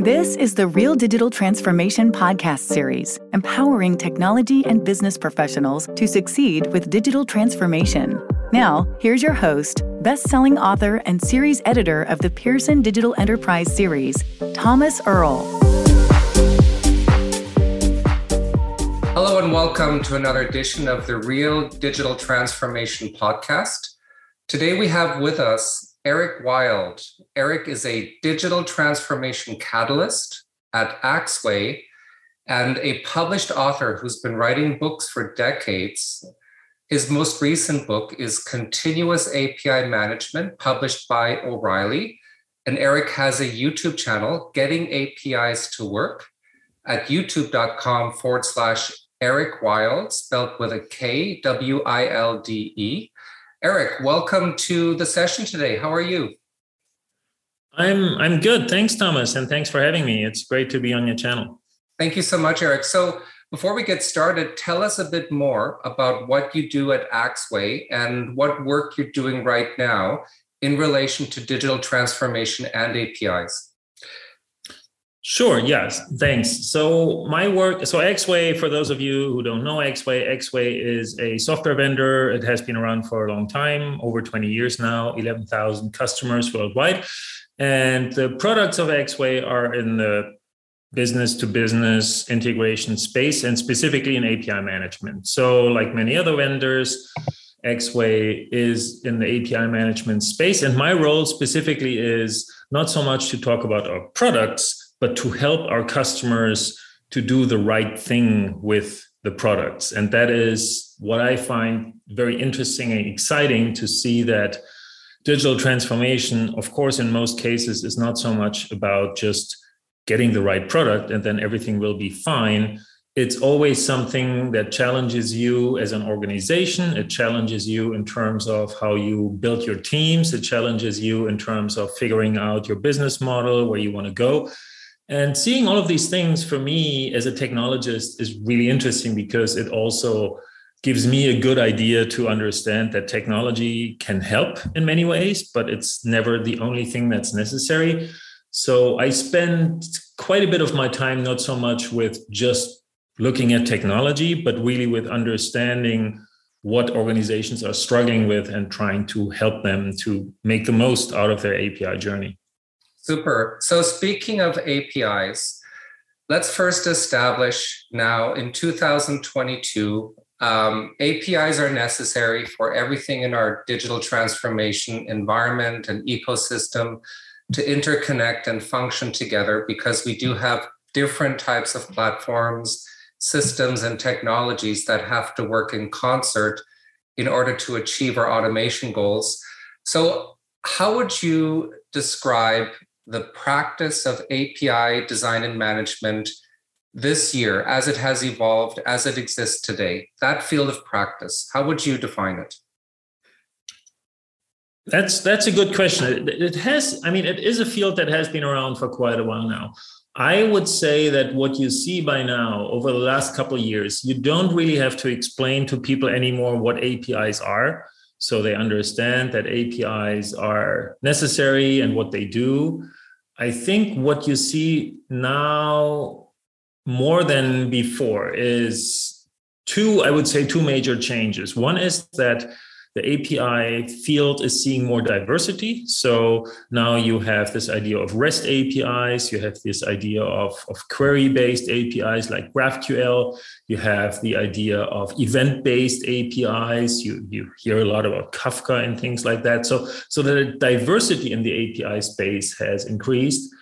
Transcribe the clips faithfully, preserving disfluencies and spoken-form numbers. This is the Real Digital Transformation podcast series, empowering technology and business professionals to succeed with digital transformation. Now, here's your host, best-selling author and series editor of the Pearson Digital Enterprise series, Thomas Earl. Hello and welcome to another edition of the Real Digital Transformation podcast. Today we have with us Erik Wilde. Erik is a digital transformation catalyst at Axway and a published author who's been writing books for decades. His most recent book is Continuous A P I Management, published by O'Reilly. And Erik has a YouTube channel, Getting A P Is to Work, at youtube.com forward slash Erik Wilde, spelled with a K, W I L D E. Erik, welcome to the session today. How are you? I'm I'm good. Thanks, Thomas, and thanks for having me. It's great to be on your channel. Thank you so much, Erik. So before we get started, tell us a bit more about what you do at Axway and what work you're doing right now in relation to digital transformation and A P Is. Sure. Yes. Thanks. So my work, so Axway, for those of you who don't know Axway, Axway is a software vendor. It has been around for a long time, over twenty years now, eleven thousand customers worldwide. And the products of Axway are in the business-to-business integration space and specifically in A P I management. So like many other vendors, Axway is in the A P I management space. And my role specifically is not so much to talk about our products, but to help our customers to do the right thing with the products. And that is what I find very interesting and exciting to see, that digital transformation, of course, in most cases is not so much about just getting the right product and then everything will be fine. It's always something that challenges you as an organization. It challenges you in terms of how you build your teams. It challenges you in terms of figuring out your business model, where you want to go. And seeing all of these things for me as a technologist is really interesting, because it also gives me a good idea to understand that technology can help in many ways, but it's never the only thing that's necessary. So I spend quite a bit of my time, not so much with just looking at technology, but really with understanding what organizations are struggling with and trying to help them to make the most out of their A P I journey. Super. So speaking of A P Is, let's first establish now in two thousand twenty-two, um, A P Is are necessary for everything in our digital transformation environment and ecosystem to interconnect and function together, because we do have different types of platforms, systems, and technologies that have to work in concert in order to achieve our automation goals. So how would you describe the practice of A P I design and management this year, as it has evolved, as it exists today, that field of practice? How would you define it? That's that's a good question. It, it has, I mean, it is a field that has been around for quite a while now. I would say that what you see by now, over the last couple of years, you don't really have to explain to people anymore what A P Is are. So they understand that A P Is are necessary and what they do. I think what you see now more than before is two, I would say two major changes. One is that the A P I field is seeing more diversity. So now you have this idea of REST A P Is, you have this idea of, of query-based A P Is like GraphQL, you have the idea of event-based A P Is, you, you hear a lot about Kafka and things like that. So, so the diversity in the A P I space has increased.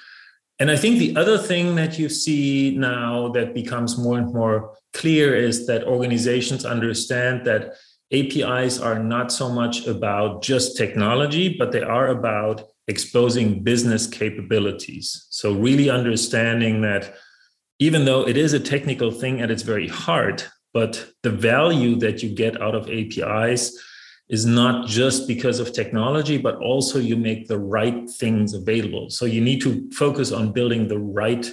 And I think the other thing that you see now that becomes more and more clear is that organizations understand that A P Is are not so much about just technology, but they are about exposing business capabilities. So really understanding that even though it is a technical thing at its very heart, but the value that you get out of A P Is is not just because of technology, but also you make the right things available. So you need to focus on building the right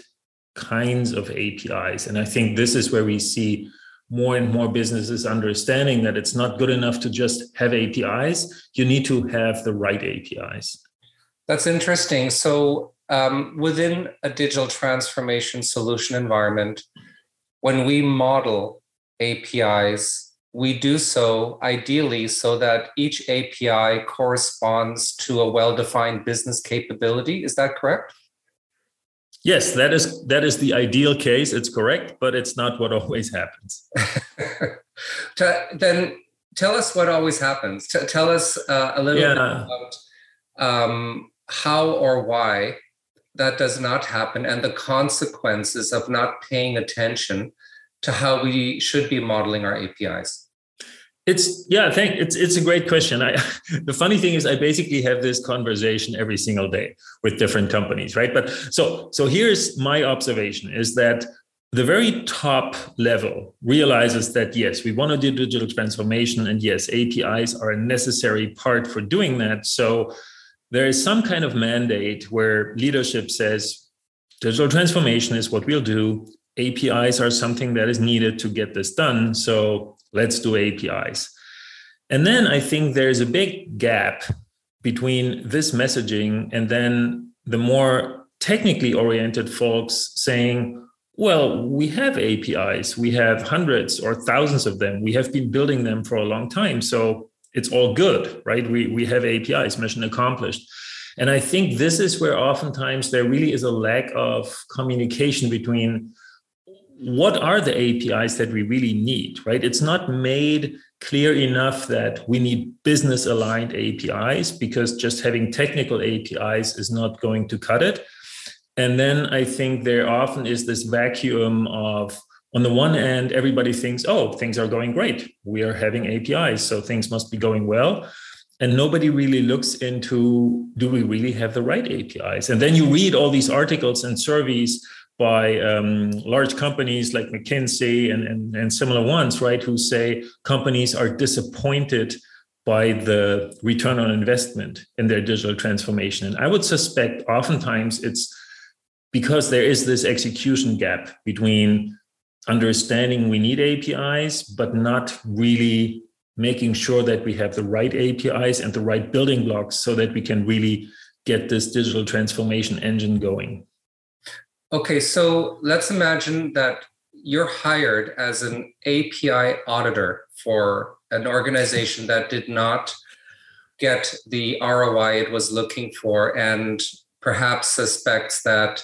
kinds of A P Is. And I think this is where we see more and more businesses understanding that it's not good enough to just have A P Is. You need to have the right A P Is. That's interesting. So um, within a digital transformation solution environment, when we model A P Is, we do so ideally so that each A P I corresponds to a well-defined business capability. Is that correct? Yes, that is that is the ideal case. It's correct, but it's not what always happens. Then tell us what always happens. T- tell us uh, a little yeah. bit about um, how or why that does not happen and the consequences of not paying attention to how we should be modeling our A P Is. It's yeah, thank it's it's a great question. I, the funny thing is, I basically have this conversation every single day with different companies, right? But so so here's my observation: is that the very top level realizes that yes, we want to do digital transformation, and yes, A P Is are a necessary part for doing that. So there is some kind of mandate where leadership says digital transformation is what we'll do. A P Is are something that is needed to get this done. So let's do A P Is. And then I think there's a big gap between this messaging and then the more technically oriented folks saying, well, we have A P Is. We have hundreds or thousands of them. We have been building them for a long time. So it's all good, right? We, we have A P Is, mission accomplished. And I think this is where oftentimes there really is a lack of communication between what are the A P Is that we really need, right? It's not made clear enough that we need business-aligned A P Is because just having technical A P Is is not going to cut it. And then I think there often is this vacuum of, on the one hand, everybody thinks, oh, things are going great. We are having A P Is, so things must be going well. And nobody really looks into, do we really have the right A P Is? And then you read all these articles and surveys by um, large companies like McKinsey and, and, and similar ones, right, who say companies are disappointed by the return on investment in their digital transformation. And I would suspect oftentimes it's because there is this execution gap between understanding we need A P Is, but not really making sure that we have the right A P Is and the right building blocks so that we can really get this digital transformation engine going. Okay, so let's imagine that you're hired as an A P I auditor for an organization that did not get the R O I it was looking for and perhaps suspects that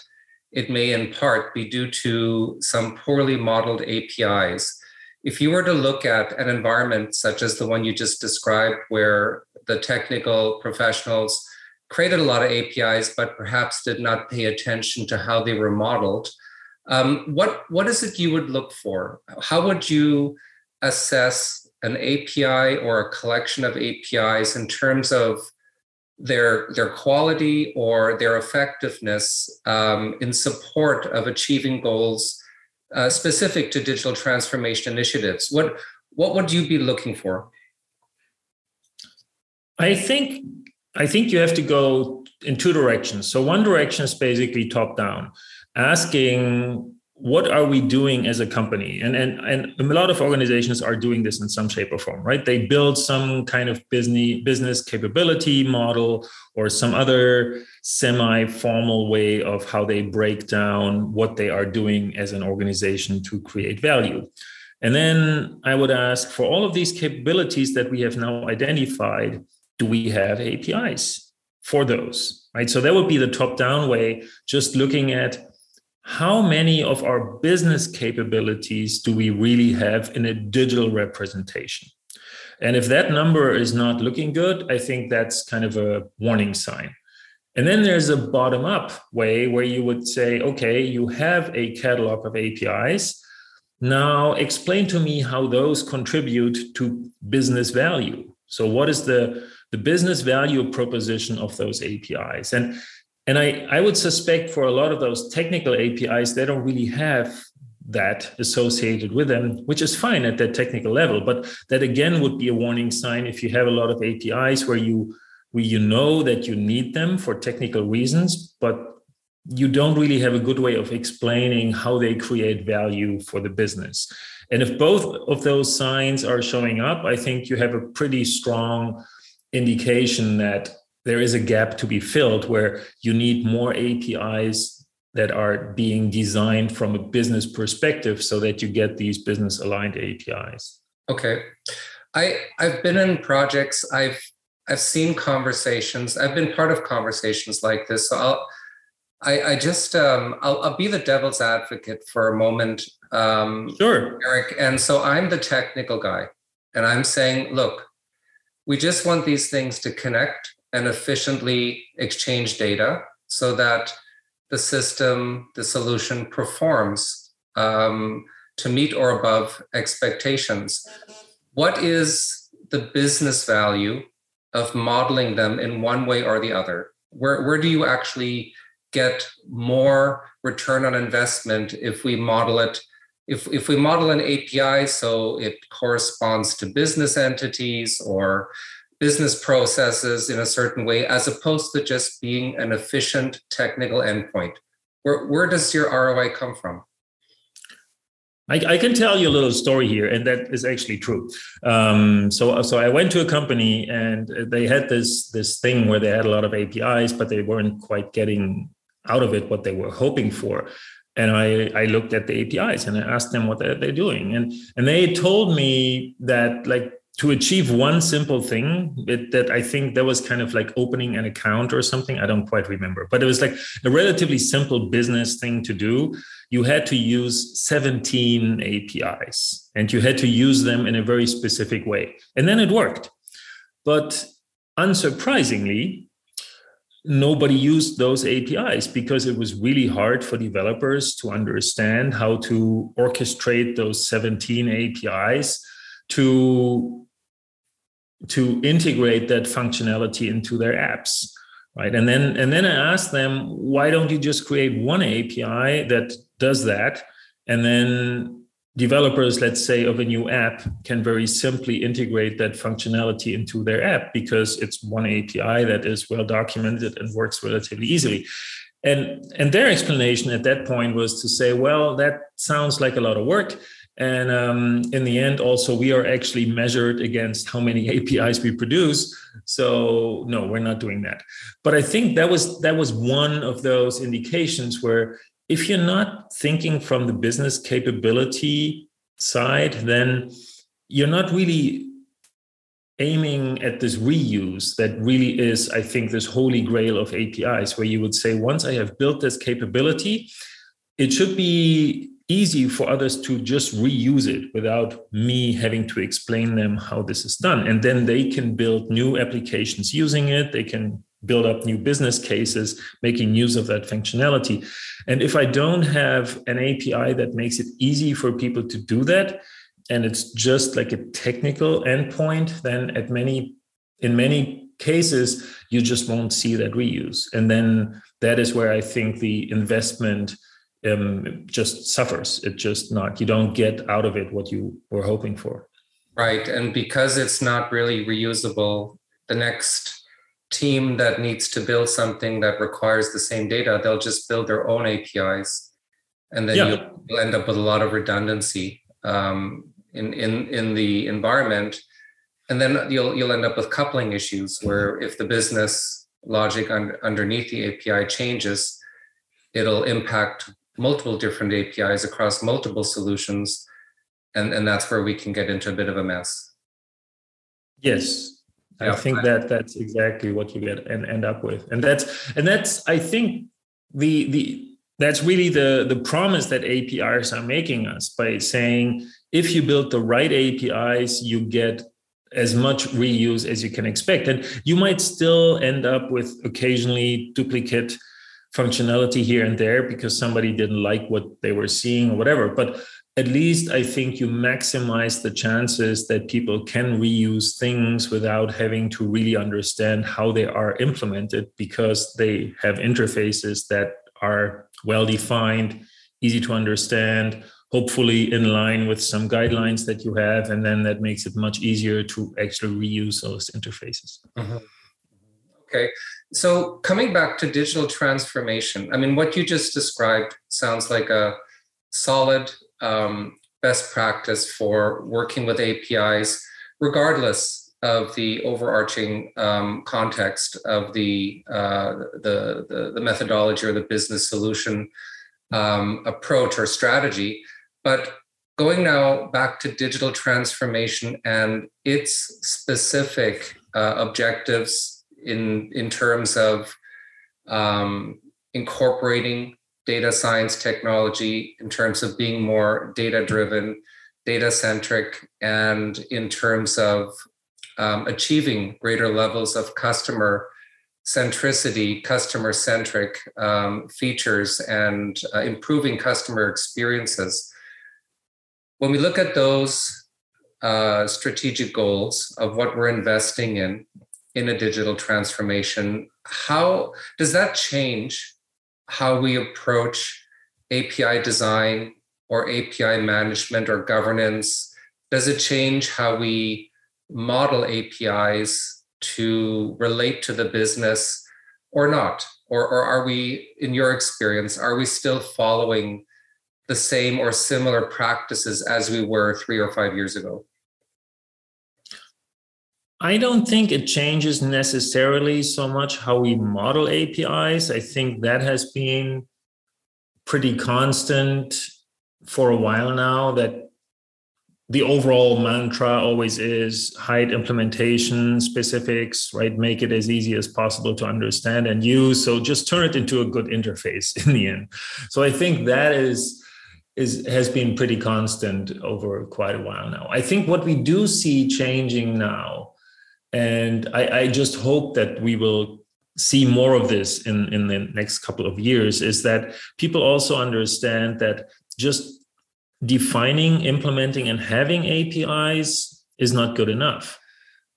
it may in part be due to some poorly modeled A P Is. If you were to look at an environment such as the one you just described, where the technical professionals created a lot of A P Is, but perhaps did not pay attention to how they were modeled. Um, what, what is it you would look for? How would you assess an A P I or a collection of A P Is in terms of their, their quality or their effectiveness um, in support of achieving goals uh, specific to digital transformation initiatives? What, what would you be looking for? I think I think you have to go in two directions. So one direction is basically top down, asking what are we doing as a company? And, and, and a lot of organizations are doing this in some shape or form, right? They build some kind of business, business capability model or some other semi-formal way of how they break down what they are doing as an organization to create value. And then I would ask for all of these capabilities that we have now identified, do we have A P Is for those, right? So that would be the top-down way, just looking at how many of our business capabilities do we really have in a digital representation? And if that number is not looking good, I think that's kind of a warning sign. And then there's a bottom-up way where you would say, okay, you have a catalog of A P Is. Now explain to me how those contribute to business value. So what is the the business value proposition of those A P Is? And, and I, I would suspect for a lot of those technical A P Is, they don't really have that associated with them, which is fine at that technical level. But that, again, would be a warning sign if you have a lot of A P Is where you, where you know that you need them for technical reasons, but you don't really have a good way of explaining how they create value for the business. And if both of those signs are showing up, I think you have a pretty strong indication that there is a gap to be filled where you need more A P Is that are being designed from a business perspective so that you get these business aligned A P Is. Okay. I, I've been in projects, I've I've seen conversations, I've been part of conversations like this. So I'll I, I just um, I'll, I'll be the devil's advocate for a moment, um, sure, Eric. And so I'm the technical guy, and I'm saying, look, we just want these things to connect and efficiently exchange data so that the system, the solution performs um, to meet or above expectations. What is the business value of modeling them in one way or the other? Where where do you actually get more return on investment if we model it, if, if we model an A P I so it corresponds to business entities or business processes in a certain way, as opposed to just being an efficient technical endpoint? Where, where does your R O I come from? I, I can tell you a little story here, and that is actually true. Um, so, so I went to a company, and they had this, this thing where they had a lot of A P Is, but they weren't quite getting out of it what they were hoping for. And I, I looked at the A P Is and I asked them what they're, they're doing. And, and they told me that, like, to achieve one simple thing it, that I think that was kind of like opening an account or something. I don't quite remember, but it was like a relatively simple business thing to do. You had to use seventeen A P Is, and you had to use them in a very specific way. And then it worked. But unsurprisingly, nobody used those A P Is because it was really hard for developers to understand how to orchestrate those seventeen A P Is to, to integrate that functionality into their apps, right? And then, and then I asked them, why don't you just create one A P I that does that? And then developers, let's say, of a new app can very simply integrate that functionality into their app because it's one A P I that is well documented and works relatively easily. And, and their explanation at that point was to say, well, that sounds like a lot of work. And um, in the end, also, we are actually measured against how many A P Is we produce. So no, we're not doing that. But I think that was that was one of those indications where if you're not thinking from the business capability side, then you're not really aiming at this reuse that really is, I think, this holy grail of A P Is, where you would say, once I have built this capability, it should be easy for others to just reuse it without me having to explain them how this is done. And then they can build new applications using it. They can build up new business cases, making use of that functionality. And if I don't have an A P I that makes it easy for people to do that, and it's just like a technical endpoint, then at many, in many cases, you just won't see that reuse. And then that is where I think the investment Um, it just suffers. It just not, you don't get out of it what you were hoping for. Right. And because it's not really reusable, the next team that needs to build something that requires the same data, they'll just build their own A P Is. And then yeah. you'll end up with a lot of redundancy um, in, in, in the environment. And then you'll, you'll end up with coupling issues where if the business logic un- underneath the A P I changes, it'll impact multiple different A P Is across multiple solutions. And, and that's where we can get into a bit of a mess. Yes. Yeah. I think that that's exactly what you get and end up with. And that's, and that's, I think the, the, that's really the, the promise that A P Is are making us by saying, if you build the right A P Is, you get as much reuse as you can expect. And you might still end up with occasionally duplicate functionality here and there because somebody didn't like what they were seeing or whatever. But at least I think you maximize the chances that people can reuse things without having to really understand how they are implemented because they have interfaces that are well-defined, easy to understand, hopefully in line with some guidelines that you have. And then that makes it much easier to actually reuse those interfaces. Uh-huh. Okay. So coming back to digital transformation, I mean, what you just described sounds like a solid um, best practice for working with A P Is, regardless of the overarching um, context of the, uh, the, the, the methodology or the business solution um, approach or strategy. But going now back to digital transformation and its specific uh, objectives in, in terms of um, incorporating data science technology, in terms of being more data-driven, data-centric, and in terms of um, achieving greater levels of customer centricity, customer-centric um, features, and uh, improving customer experiences. When we look at those uh, strategic goals of what we're investing in, in a digital transformation, how does that change how we approach A P I design or A P I management or governance? Does it change how we model A P Is to relate to the business or not? Or, or are we, in your experience, are we still following the same or similar practices as we were three or five years ago? I don't think it changes necessarily so much how we model A P Is. I think that has been pretty constant for a while now, that the overall mantra always is hide implementation specifics, right? Make it as easy as possible to understand and use. So just turn it into a good interface in the end. So I think that is, is has been pretty constant over quite a while now. I think what we do see changing now, and I, I just hope that we will see more of this in, in the next couple of years, is that people also understand that just defining, implementing, and having A P Is is not good enough.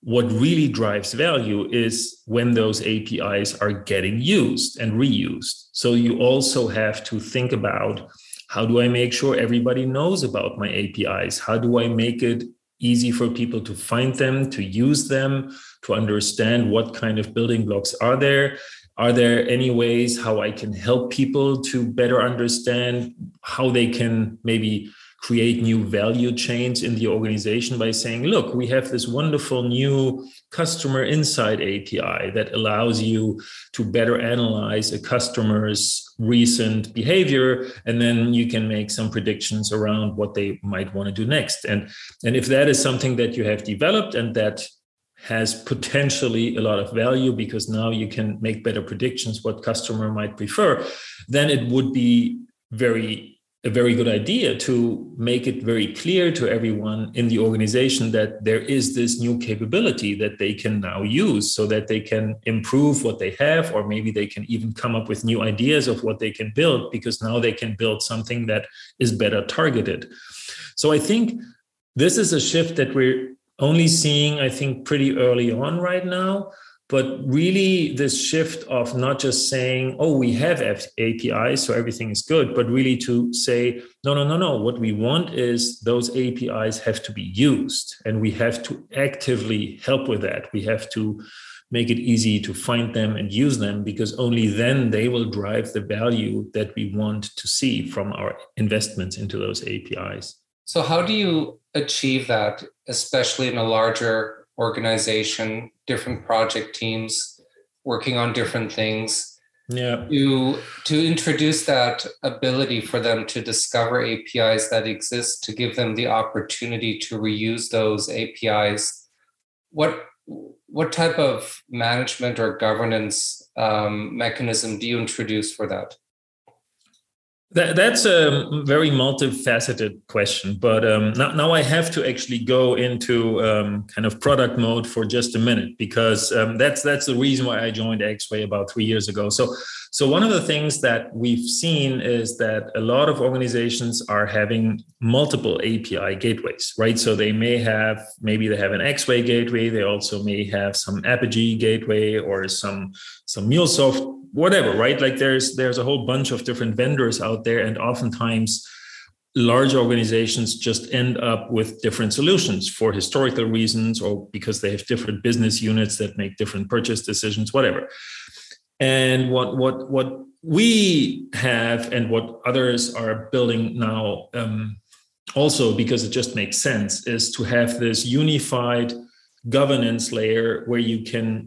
What really drives value is when those A P Is are getting used and reused. So you also have to think about, how do I make sure everybody knows about my A P Is? How do I make it easy for people to find them, to use them, to understand what kind of building blocks are there? Are there any ways how I can help people to better understand how they can maybe create new value chains in the organization by saying, look, we have this wonderful new customer insight A P I that allows you to better analyze a customer's recent behavior, and then you can make some predictions around what they might want to do next. And, and if that is something that you have developed and that has potentially a lot of value because now you can make better predictions what customer might prefer, then it would be very a very good idea to make it very clear to everyone in the organization that there is this new capability that they can now use, so that they can improve what they have, or maybe they can even come up with new ideas of what they can build, because now they can build something that is better targeted. So I think this is a shift that we're only seeing, I think, pretty early on right now. But really this shift of not just saying, oh, we have A P Is, so everything is good, but really to say, no, no, no, no. What we want is those A P Is have to be used, and we have to actively help with that. We have to make it easy to find them and use them, because only then they will drive the value that we want to see from our investments into those A P Is. So how do you achieve that, especially in a larger organization, different project teams working on different things, yeah. to, to introduce that ability for them to discover A P Is that exist, to give them the opportunity to reuse those A P Is? What, what type of management or governance um, mechanism do you introduce for that? That, that's a very multifaceted question, but um, now, now I have to actually go into um, kind of product mode for just a minute, because um, that's that's the reason why I joined Axway about three years ago. So, so one of the things that we've seen is that a lot of organizations are having multiple A P I gateways, right? So they may have, maybe they have an Axway gateway, they also may have some Apigee gateway or some some MuleSoft, whatever, right? Like there's there's a whole bunch of different vendors out there, and oftentimes large organizations just end up with different solutions for historical reasons, or because they have different business units that make different purchase decisions, whatever. And what what what we have and what others are building now, um, also because it just makes sense, is to have this unified governance layer where you can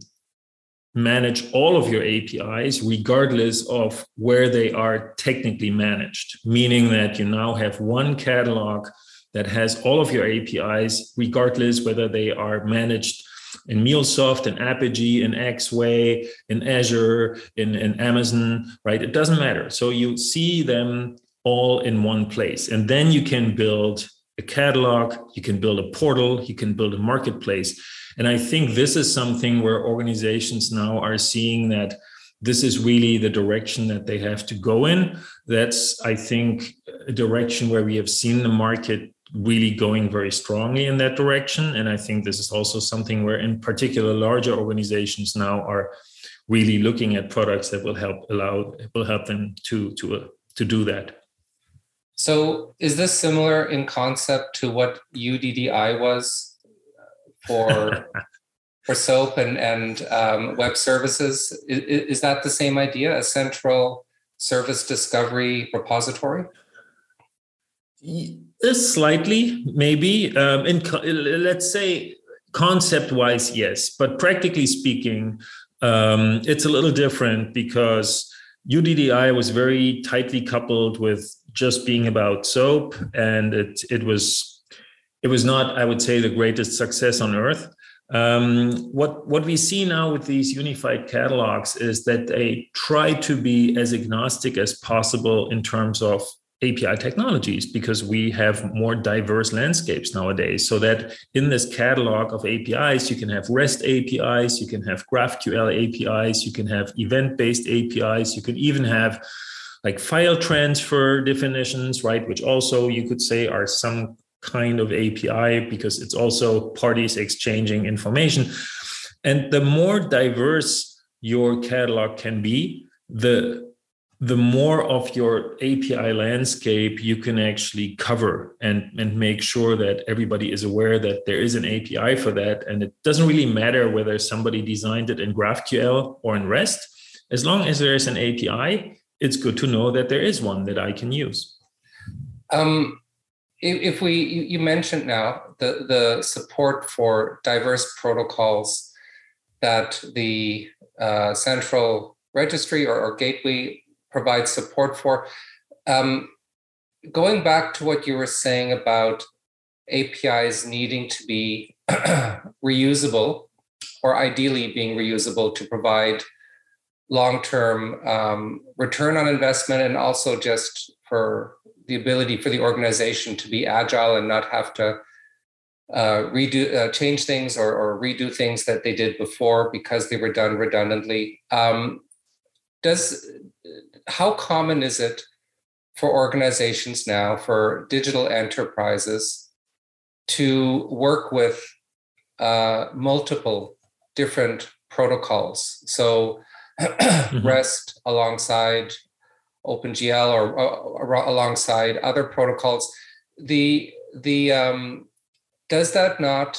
manage all of your A P Is regardless of where they are technically managed, meaning that you now have one catalog that has all of your A P Is, regardless whether they are managed in MuleSoft, in Apigee, in Axway, in Azure, in, in Amazon, right? It doesn't matter. So you see them all in one place. And then you can build a catalog, you can build a portal, you can build a marketplace. And I think this is something where organizations now are seeing that this is really the direction that they have to go in. That's, I think, a direction where we have seen the market really going very strongly in that direction. And I think this is also something where, in particular, larger organizations now are really looking at products that will help allow will help them to to uh, to do that. So is this similar in concept to what U D D I was for for SOAP and and um, web services? Is, is that the same idea? A central service discovery repository? Yeah. Slightly, maybe. Um, in co- let's say concept-wise, yes. But practically speaking, um, it's a little different because U D D I was very tightly coupled with just being about SOAP, and it it was it was not, I would say, the greatest success on earth. Um, what what we see now with these unified catalogs is that they try to be as agnostic as possible in terms of A P I technologies, because we have more diverse landscapes nowadays, so that in this catalog of A P Is, you can have REST A P Is, you can have GraphQL A P Is, you can have event-based A P Is, you can even have like file transfer definitions, right? Which also you could say are some kind of A P I because it's also parties exchanging information. And the more diverse your catalog can be, the the more of your A P I landscape you can actually cover and, and make sure that everybody is aware that there is an A P I for that. And it doesn't really matter whether somebody designed it in GraphQL or in REST. As long as there is an A P I, it's good to know that there is one that I can use. Um, if, if we, you mentioned now the, the support for diverse protocols that the uh, central registry or, or gateway provide support for. Um, going back to what you were saying about A P Is needing to be reusable, or ideally being reusable to provide long-term um, return on investment, and also just for the ability for the organization to be agile and not have to uh, redo uh, change things or, or redo things that they did before because they were done redundantly. Um, does How common is it for organizations now, for digital enterprises, to work with uh, multiple different protocols? So mm-hmm. REST alongside OpenGL or, or, or alongside other protocols. The the um, does that not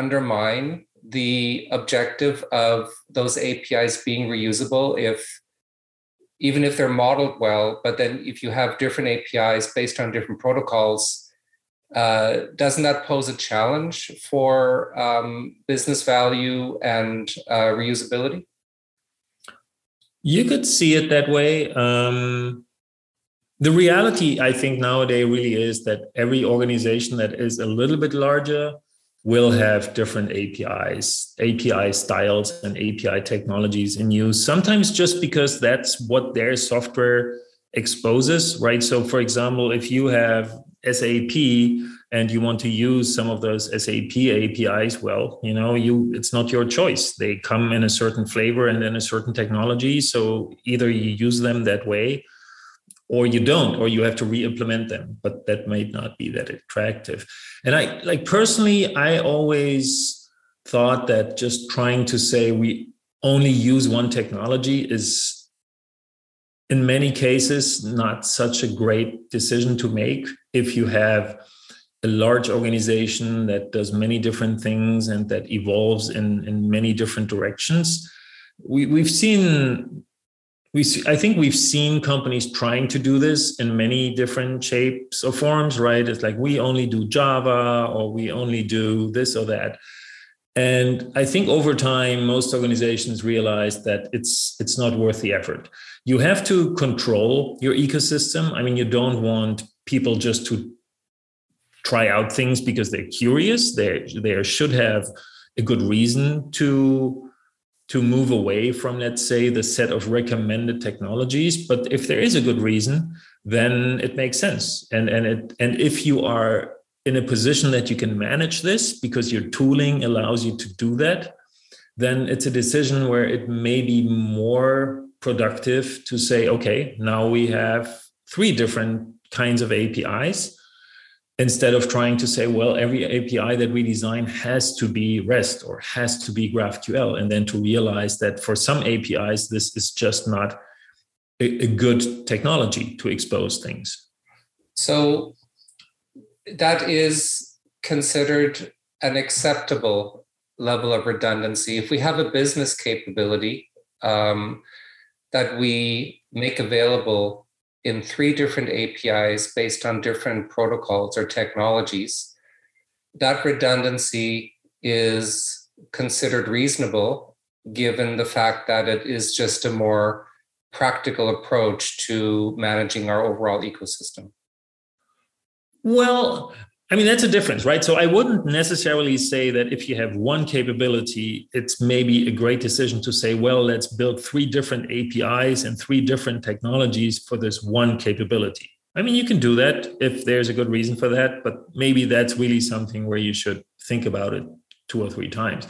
undermine the objective of those A P Is being reusable if even if they're modeled well, but then if you have different A P Is based on different protocols, uh, doesn't that pose a challenge for um, business value and uh, reusability? You could see it that way. Um, the reality, I think, nowadays really is that every organization that is a little bit larger will have different A P Is, A P I styles and A P I technologies in use, sometimes just because that's what their software exposes, right? So for example, if you have S A P and you want to use some of those S A P A P Is, well, you know, you it's not your choice. They come in a certain flavor and in a certain technology. So either you use them that way or you don't, or you have to re-implement them, but that might not be that attractive. And I, like personally, I always thought that just trying to say we only use one technology is, in many cases, not such a great decision to make. If you have a large organization that does many different things and that evolves in, in many different directions, we, we've seen... We see, I think we've seen companies trying to do this in many different shapes or forms, right? It's like we only do Java or we only do this or that. And I think over time, most organizations realize that it's it's not worth the effort. You have to control your ecosystem. I mean, you don't want people just to try out things because they're curious. They they should have a good reason to to move away from, let's say, the set of recommended technologies. But if there is a good reason, then it makes sense. And and it and if you are in a position that you can manage this because your tooling allows you to do that, then it's a decision where it may be more productive to say, okay, now we have three different kinds of A P Is instead of trying to say, well, every A P I that we design has to be REST or has to be GraphQL, and then to realize that for some A P Is, this is just not a good technology to expose things. So that is considered an acceptable level of redundancy. If we have a business capability um, that we make available in three different A P Is based on different protocols or technologies, that redundancy is considered reasonable given the fact that it is just a more practical approach to managing our overall ecosystem. Well, I mean, that's a difference, right? So I wouldn't necessarily say that if you have one capability, it's maybe a great decision to say, well, let's build three different A P Is and three different technologies for this one capability. I mean, you can do that if there's a good reason for that, but maybe that's really something where you should think about it two or three times.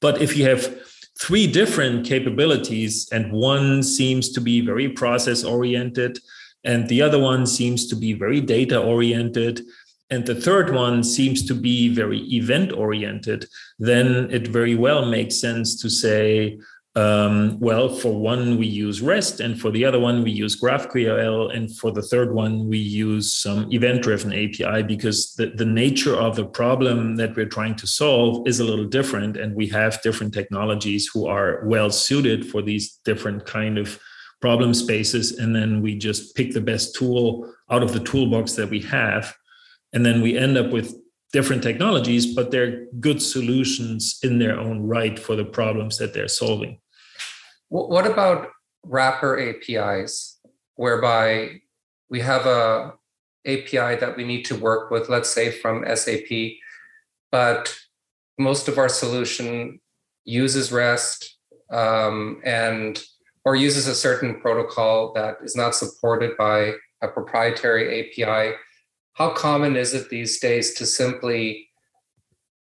But if you have three different capabilities and one seems to be very process-oriented, and the other one seems to be very data-oriented, and the third one seems to be very event-oriented, then it very well makes sense to say, um, well, for one, we use REST, and for the other one, we use GraphQL, and for the third one, we use some event-driven A P I, because the, the nature of the problem that we're trying to solve is a little different, and we have different technologies who are well-suited for these different kind of problem spaces, and then we just pick the best tool out of the toolbox that we have, and then we end up with different technologies, but they're good solutions in their own right for the problems that they're solving. What about wrapper A P Is, whereby we have a API that we need to work with, let's say from S A P, but most of our solution uses REST um, and or uses a certain protocol that is not supported by a proprietary A P I. How common is it these days to simply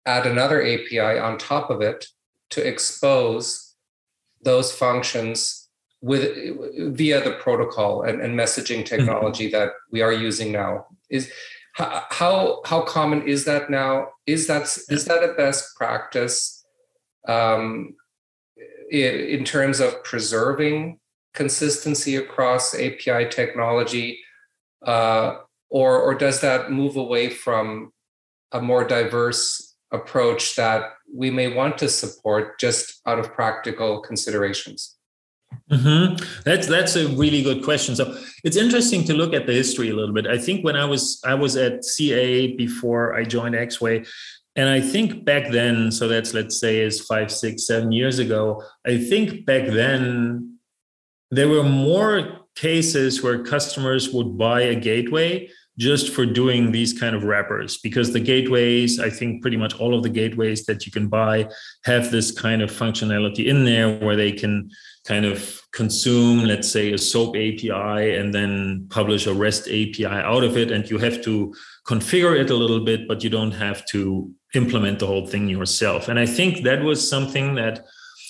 add another A P I on top of it to expose those functions with via the protocol and, and messaging technology mm-hmm. that we are using now? Is how how common is that now? Is that is that a best practice? Um, in terms of preserving consistency across A P I technology, uh, or, or does that move away from a more diverse approach that we may want to support just out of practical considerations? Mm-hmm. That's that's a really good question. So it's interesting to look at the history a little bit. I think when I was I was at C A before I joined Axway, and I think back then, so that's, let's say, is five, six, seven years ago, I think back then there were more cases where customers would buy a gateway just for doing these kind of wrappers, because the gateways, I think pretty much all of the gateways that you can buy have this kind of functionality in there where they can kind of consume, let's say, a SOAP A P I and then publish a REST A P I out of it. And you have to configure it a little bit, but you don't have to implement the whole thing yourself. And I think that was something that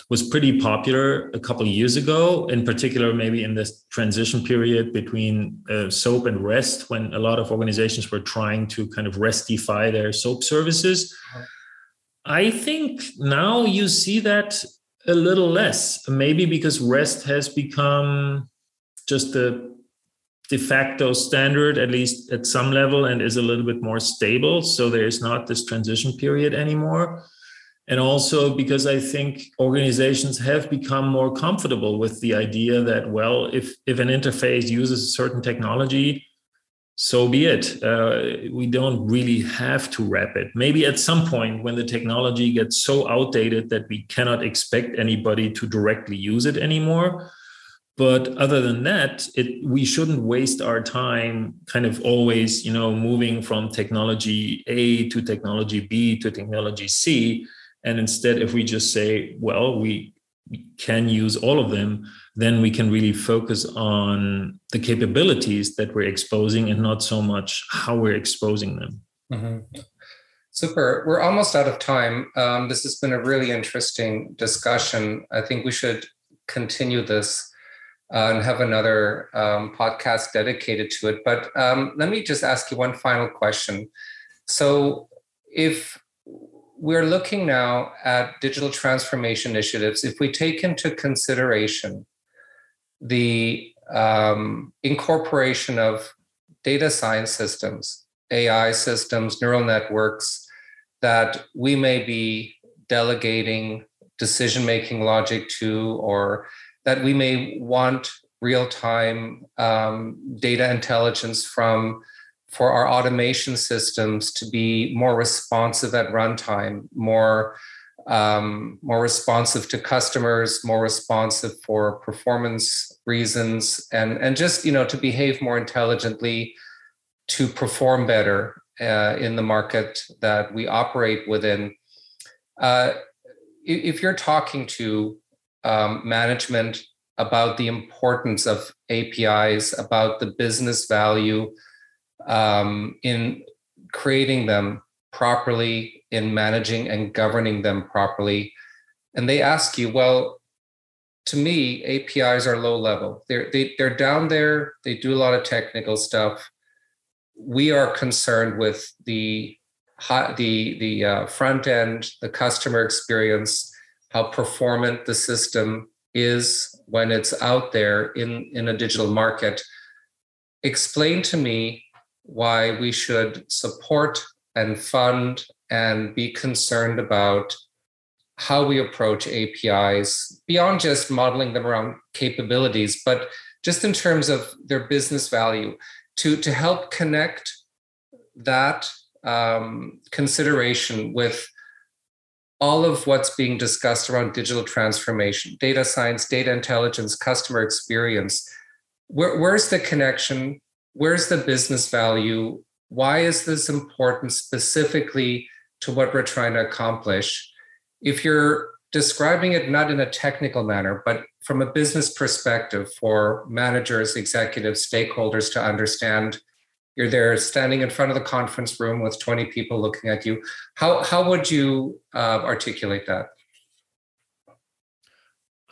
was pretty popular a couple of years ago, in particular, maybe in this transition period between uh, SOAP and REST, when a lot of organizations were trying to kind of RESTify their SOAP services. I think now you see that a little less, maybe because REST has become just the de facto standard, at least at some level, and is a little bit more stable. So there's not this transition period anymore. And also because I think organizations have become more comfortable with the idea that, well, if, if an interface uses a certain technology, so be it. Uh, we don't really have to wrap it. Maybe at some point when the technology gets so outdated that we cannot expect anybody to directly use it anymore. But other than that, it, we shouldn't waste our time kind of always, you know, moving from technology A to technology B to technology C. And instead, if we just say, well, we, we can use all of them, then we can really focus on the capabilities that we're exposing and not so much how we're exposing them. Mm-hmm. Super. We're almost out of time. Um, this has been a really interesting discussion. I think we should continue this uh, and have another um, podcast dedicated to it. But um, let me just ask you one final question. So if we're looking now at digital transformation initiatives, if we take into consideration the um, incorporation of data science systems, A I systems, neural networks, that we may be delegating decision-making logic to, or that we may want real-time um, data intelligence from, for our automation systems to be more responsive at runtime, more Um, more responsive to customers, more responsive for performance reasons, and, and just, you know, to behave more intelligently, to perform better uh, in the market that we operate within. Uh, if you're talking to um, management about the importance of A P Is, about the business value um, in creating them properly, in managing and governing them properly. And they ask you, well, to me, A P Is are low level. They're, they, they're down there. They do a lot of technical stuff. We are concerned with the, the, the uh, front end, the customer experience, how performant the system is when it's out there in, in a digital market. Explain to me why we should support and fund and be concerned about how we approach A P Is beyond just modeling them around capabilities, but just in terms of their business value, to, to help connect that um, consideration with all of what's being discussed around digital transformation, data science, data intelligence, customer experience. Where, where's the connection? Where's the business value? Why is this important specifically to what we're trying to accomplish? If you're describing it not in a technical manner, but from a business perspective for managers, executives, stakeholders to understand, you're there standing in front of the conference room with twenty people looking at you. How, how would you uh, articulate that?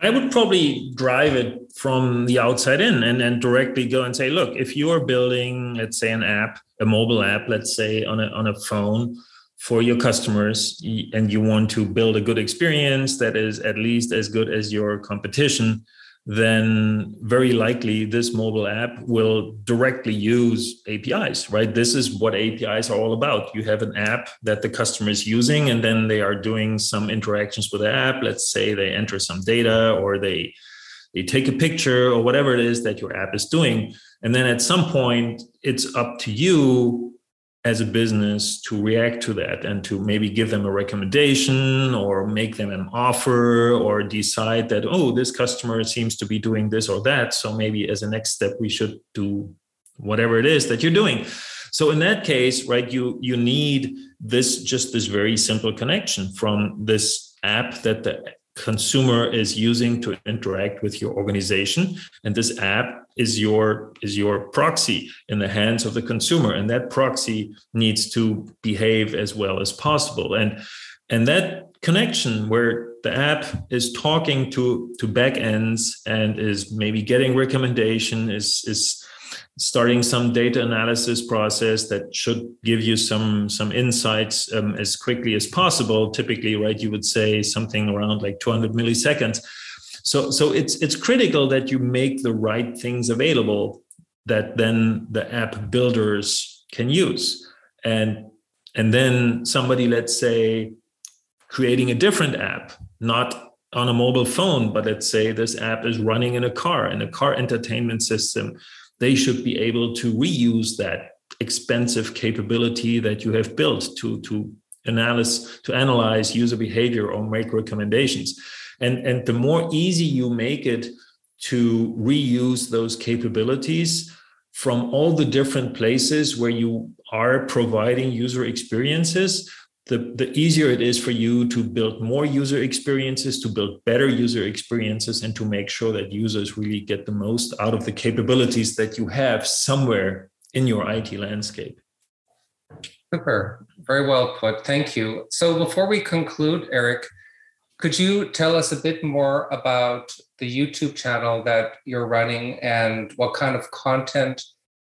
I would probably drive it from the outside in and then directly go and say, look, if you are building, let's say, an app, a mobile app, let's say on a, on a phone, for your customers, and you want to build a good experience that is at least as good as your competition, then very likely this mobile app will directly use A P Is, right? This is what A P Is are all about. You have an app that the customer is using, and then they are doing some interactions with the app. Let's say they enter some data, or they they take a picture, or whatever it is that your app is doing. And then at some point, it's up to you as a business to react to that and to maybe give them a recommendation or make them an offer or decide that, oh, this customer seems to be doing this or that. So maybe as a next step, we should do whatever it is that you're doing. So in that case, right, you, you need this, just this very simple connection from this app that the consumer is using to interact with your organization. And this app is your is your proxy in the hands of the consumer. And that proxy needs to behave as well as possible. And, and that connection where the app is talking to, to backends and is maybe getting recommendation, is, is starting some data analysis process that should give you some some insights um, as quickly as possible. Typically, right, you would say something around like two hundred milliseconds. So, so it's it's critical that you make the right things available that then the app builders can use. And, and then somebody, let's say, creating a different app, not on a mobile phone, but let's say this app is running in a car, in a car entertainment system, they should be able to reuse that expensive capability that you have built to, to analyze, to analyze user behavior or make recommendations. And, and the more easy you make it to reuse those capabilities from all the different places where you are providing user experiences, the, the easier it is for you to build more user experiences, to build better user experiences, and to make sure that users really get the most out of the capabilities that you have somewhere in your I T landscape. Super. Very well put. Thank you. So before we conclude, Erik, could you tell us a bit more about the YouTube channel that you're running and what kind of content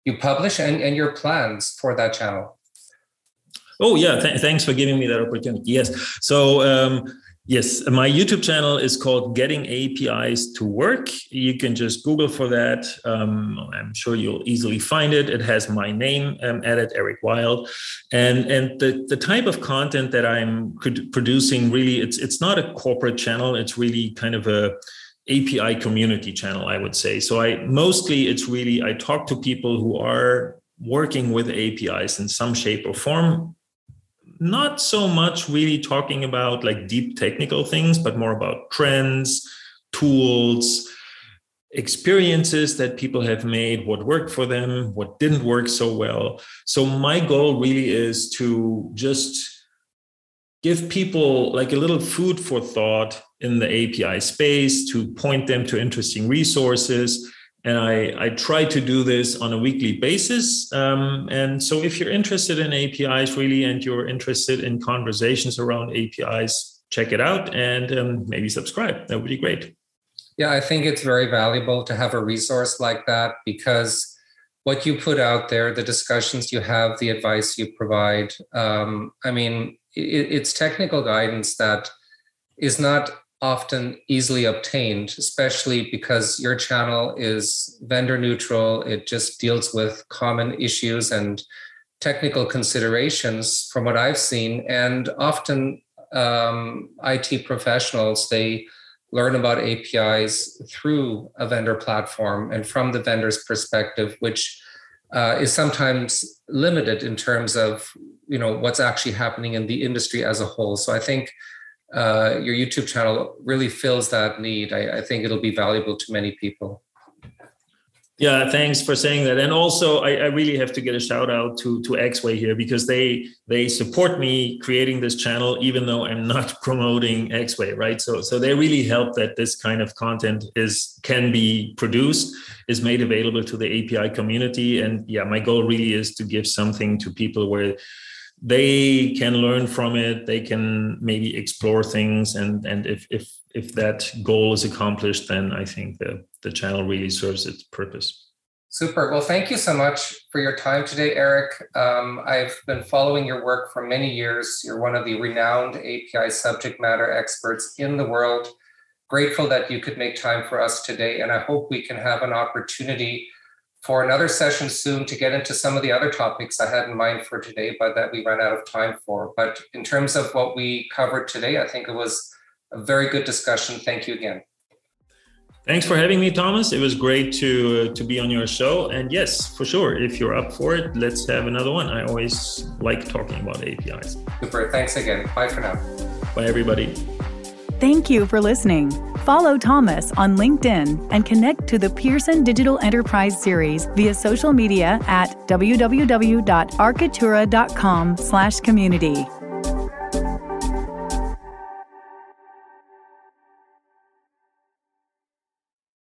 you publish and, and your plans for that channel? Oh, yeah. Th- thanks for giving me that opportunity. Yes. So, um, yes, my YouTube channel is called Getting A P Is to Work. You can just Google for that. Um, I'm sure you'll easily find it. It has my name um, added, Erik Wilde. And and the, the type of content that I'm producing, really, it's it's not a corporate channel. It's really kind of a A P I community channel, I would say. So I mostly, it's really, I talk to people who are working with A P Is in some shape or form. Not so much really talking about like deep technical things, but more about trends, tools, experiences that people have made, what worked for them, what didn't work so well. So my goal really is to just give people like a little food for thought in the A P I space, to point them to interesting resources. And I, I try to do this on a weekly basis. Um, and so if you're interested in A P Is, really, and you're interested in conversations around A P Is, check it out and um, maybe subscribe. That would be great. Yeah, I think it's very valuable to have a resource like that, because what you put out there, the discussions you have, the advice you provide, um, I mean, it, it's technical guidance that is not often easily obtained, especially because your channel is vendor neutral. It just deals with common issues and technical considerations from what I've seen. And often um, I T professionals, they learn about A P Is through a vendor platform and from the vendor's perspective, which uh, is sometimes limited in terms of, you know, what's actually happening in the industry as a whole. So I think Uh, your YouTube channel really fills that need. I, I think it'll be valuable to many people. Yeah, thanks for saying that. And also, I, I really have to get a shout out to to Axway here, because they they support me creating this channel, even though I'm not promoting Axway, right? So so they really help that this kind of content is can be produced, is made available to the A P I community. And yeah, my goal really is to give something to people where they can learn from it, they can maybe explore things. And, and if, if, if that goal is accomplished, then I think the, the channel really serves its purpose. Super. Well, thank you so much for your time today, Erik. Um, I've been following your work for many years. You're one of the renowned A P I subject matter experts in the world. Grateful that you could make time for us today. And I hope we can have an opportunity for another session soon to get into some of the other topics I had in mind for today, but that we ran out of time for. But in terms of what we covered today, I think it was a very good discussion. Thank you again. Thanks for having me, Thomas. It was great to, uh, to be on your show. And yes, for sure, if you're up for it, let's have another one. I always like talking about A P Is. Super. Thanks again. Bye for now. Bye, everybody. Thank you for listening. Follow Thomas on LinkedIn and connect to the Pearson Digital Enterprise Series via social media at w w w dot architura dot com slash community.